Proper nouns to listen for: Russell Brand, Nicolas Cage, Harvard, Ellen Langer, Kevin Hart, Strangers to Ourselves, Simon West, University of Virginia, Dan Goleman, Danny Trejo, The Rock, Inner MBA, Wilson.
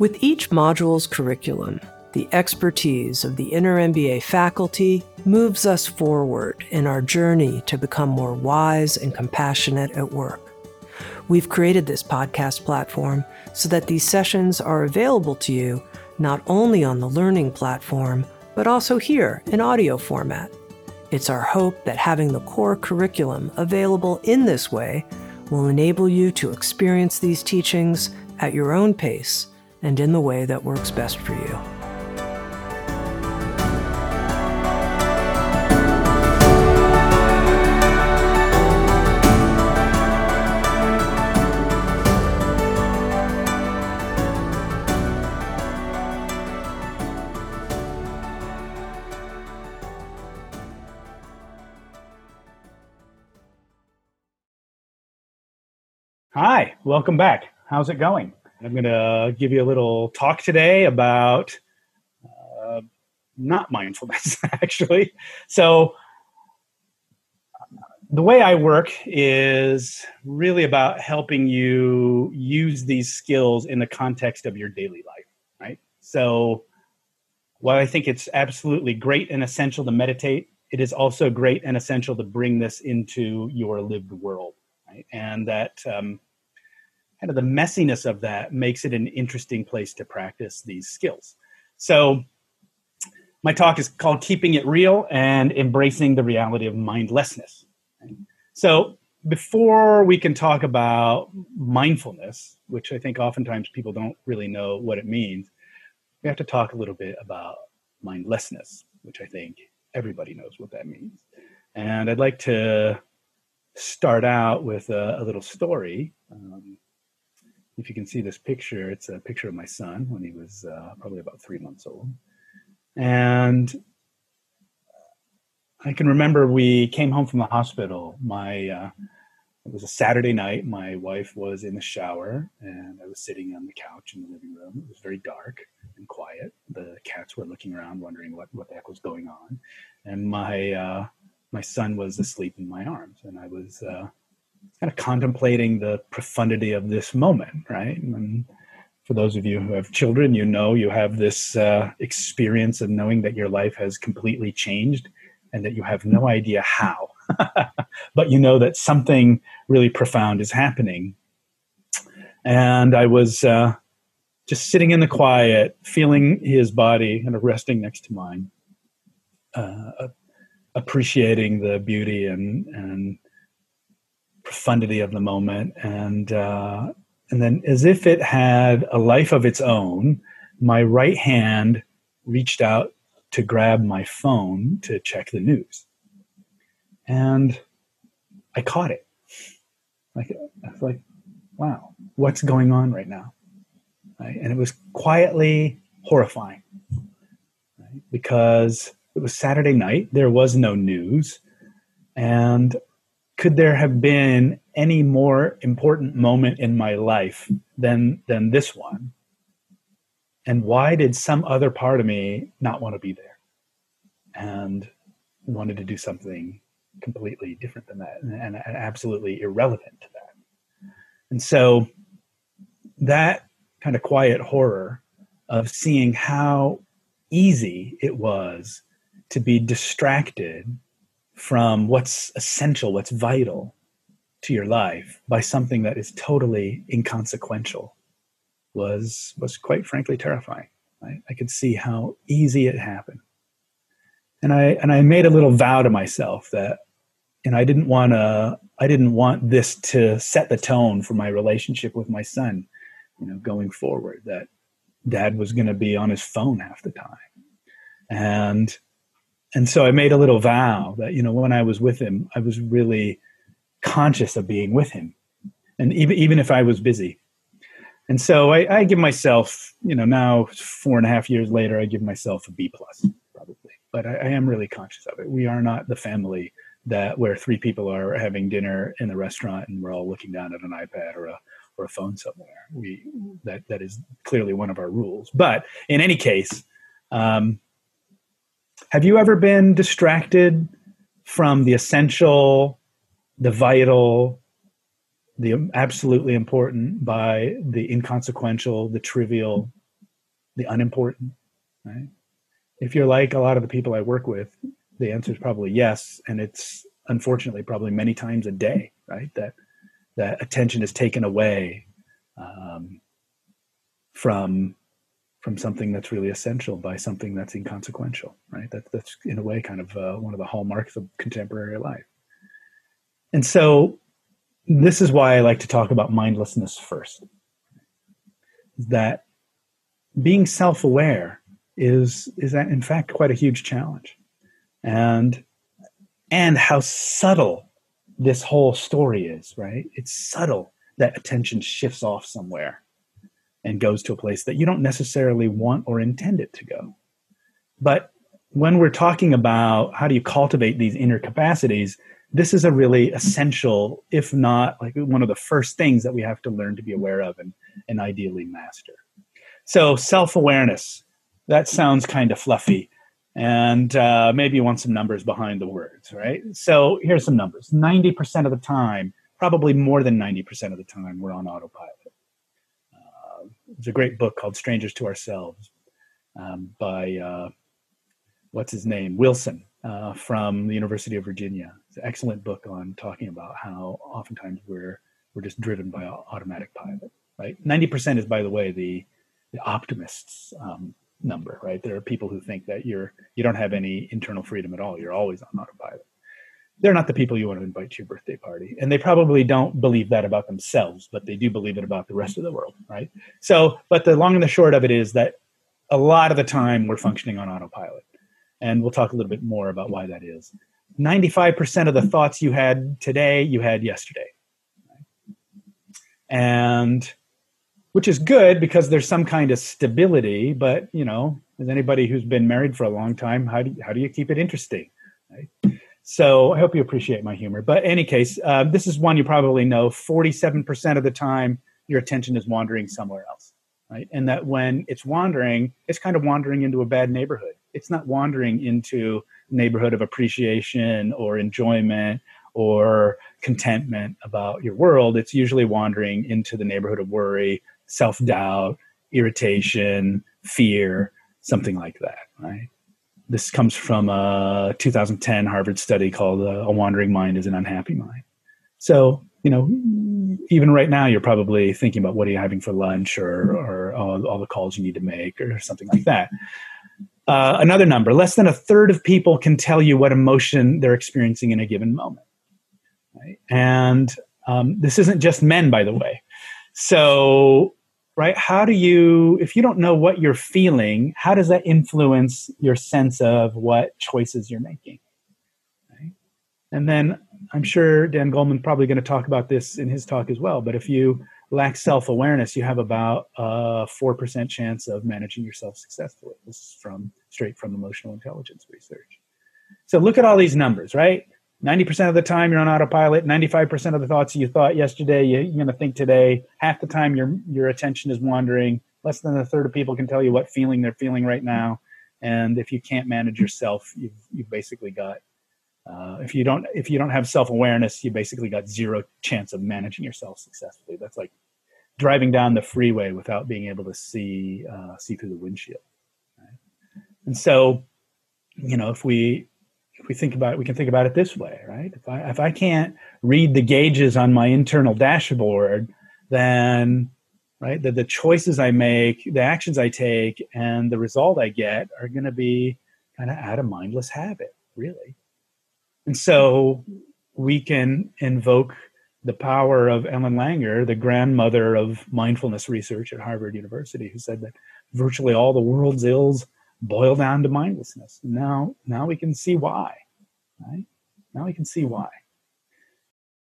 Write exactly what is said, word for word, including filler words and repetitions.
With each module's curriculum, the expertise of the Inner M B A faculty moves us forward in our journey to become more wise and compassionate at work. We've created this podcast platform so that these sessions are available to you not only on the learning platform, but also here in audio format. It's our hope that having the core curriculum available in this way will enable you to experience these teachings at your own pace and in the way that works best for you. Hi, welcome back. How's it going? I'm going to give you a little talk today about uh, not mindfulness, actually. So the way I work is really about helping you use these skills in the context of your daily life, right? So while I think it's absolutely great and essential to meditate, it is also great and essential to bring this into your lived world. And that um, kind of the messiness of that makes it an interesting place to practice these skills. So my talk is called Keeping It Real and Embracing the Reality of Mindlessness. So before we can talk about mindfulness, which I think oftentimes people don't really know what it means, we have to talk a little bit about mindlessness, which I think everybody knows what that means. And I'd like to start out with a, a little story. Um, if you can see this picture, it's a picture of my son when he was uh, probably about three months old. And I can remember we came home from the hospital. My uh, it was a Saturday night. My wife was in the shower and I was sitting on the couch in the living room. It was very dark and quiet. The cats were looking around wondering what, what the heck was going on. And my uh, My son was asleep in my arms, and I was uh, kind of contemplating the profundity of this moment, right? And for those of you who have children, you know you have this uh, experience of knowing that your life has completely changed and that you have no idea how, but you know that something really profound is happening. And I was uh, just sitting in the quiet, feeling his body kind of resting next to mine, uh, appreciating the beauty and, and profundity of the moment. And, uh, and then as if it had a life of its own, my right hand reached out to grab my phone to check the news. And I caught it. Like, I was like, wow, what's going on right now? Right? And it was quietly horrifying, right? Because it was Saturday night. There was no news. And could there have been any more important moment in my life than than this one? And why did some other part of me not want to be there and wanted to do something completely different than that and, and absolutely irrelevant to that? And so that kind of quiet horror of seeing how easy it was to be distracted from what's essential, what's vital to your life by something that is totally inconsequential was, was quite frankly terrifying. Right? I could see how easy it happened. And I, and I made a little vow to myself that, and I didn't want to, I didn't want this to set the tone for my relationship with my son, you know, going forward, that Dad was going to be on his phone half the time. And and so I made a little vow that, you know, when I was with him, I was really conscious of being with him. And even even if I was busy. And so I, I give myself, you know, now four and a half years later, I give myself a B plus probably. But I, I am really conscious of it. We are not the family that where three people are having dinner in the restaurant and we're all looking down at an iPad or a or a phone somewhere. We that that is clearly one of our rules. But in any case, um, have you ever been distracted from the essential, the vital, the absolutely important by the inconsequential, the trivial, the unimportant, right? If you're like a lot of the people I work with, the answer is probably yes. And it's unfortunately probably many times a day, right? That that attention is taken away um, from from something that's really essential by something that's inconsequential, right? That, that's in a way kind of uh, one of the hallmarks of contemporary life. And so this is why I like to talk about mindlessness first. That being self-aware is, is in fact quite a huge challenge. And, and how subtle this whole story is, right? It's subtle that attention shifts off somewhere and goes to a place that you don't necessarily want or intend it to go. But when we're talking about how do you cultivate these inner capacities, this is a really essential, if not like one of the first things that we have to learn to be aware of and, and ideally master. So self-awareness, that sounds kind of fluffy. And uh, maybe you want some numbers behind the words, right? So here's some numbers. ninety percent of the time, probably more than ninety percent of the time, we're on autopilot. Uh, there's a great book called Strangers to Ourselves um, by, uh, what's his name, Wilson uh, from the University of Virginia. It's an excellent book on talking about how oftentimes we're, we're just driven by automatic pilot, right? ninety percent is, by the way, the, the optimist's um number, right? There are people who think that you're, you don't have any internal freedom at all. You're always on autopilot. They're not the people you want to invite to your birthday party. And they probably don't believe that about themselves, but they do believe it about the rest of the world, right? So, but the long and the short of it is that a lot of the time we're functioning on autopilot. And we'll talk a little bit more about why that is. ninety-five percent of the thoughts you had today, you had yesterday. Right? And which is good because there's some kind of stability, but you know, as anybody who's been married for a long time, how do you, how do you keep it interesting? Right? So I hope you appreciate my humor. But in any case, uh, this is one you probably know. forty-seven percent of the time, your attention is wandering somewhere else, right? And that when it's wandering, it's kind of wandering into a bad neighborhood. It's not wandering into a neighborhood of appreciation or enjoyment or contentment about your world. It's usually wandering into the neighborhood of worry, self-doubt, irritation, fear, something like that, right? This comes from a two thousand ten Harvard study called uh, A Wandering Mind is an Unhappy Mind. So, you know, even right now, you're probably thinking about what are you having for lunch or, or all, all the calls you need to make or something like that. Uh, another number, less than a third of people can tell you what emotion they're experiencing in a given moment. Right? And um, this isn't just men, by the way. So, right, how do you, if you don't know what you're feeling, how does that influence your sense of what choices you're making? Right? And then I'm sure Dan Goleman probably going to talk about this in his talk as well, but if you lack self-awareness, you have about a four percent chance of managing yourself successfully. This is from straight from emotional intelligence research. So look at all these numbers, right? ninety percent of the time you're on autopilot, ninety-five percent of the thoughts you thought yesterday, you're going to think today, half the time your your attention is wandering, less than a third of people can tell you what feeling they're feeling right now. And if you can't manage yourself, you've, you've basically got, uh, if you don't if you don't have self-awareness, you basically got zero chance of managing yourself successfully. That's like driving down the freeway without being able to see uh, see through the windshield. Right? And so, you know, if we... If we think about it, we can think about it this way, right? If I, if I can't read the gauges on my internal dashboard, then right, the, the choices I make, the actions I take, and the result I get are going to be kind of out of mindless habit, really. And so we can invoke the power of Ellen Langer, the grandmother of mindfulness research at Harvard University, who said that virtually all the world's ills boil down to mindlessness. Now, now we can see why, right? Now we can see why.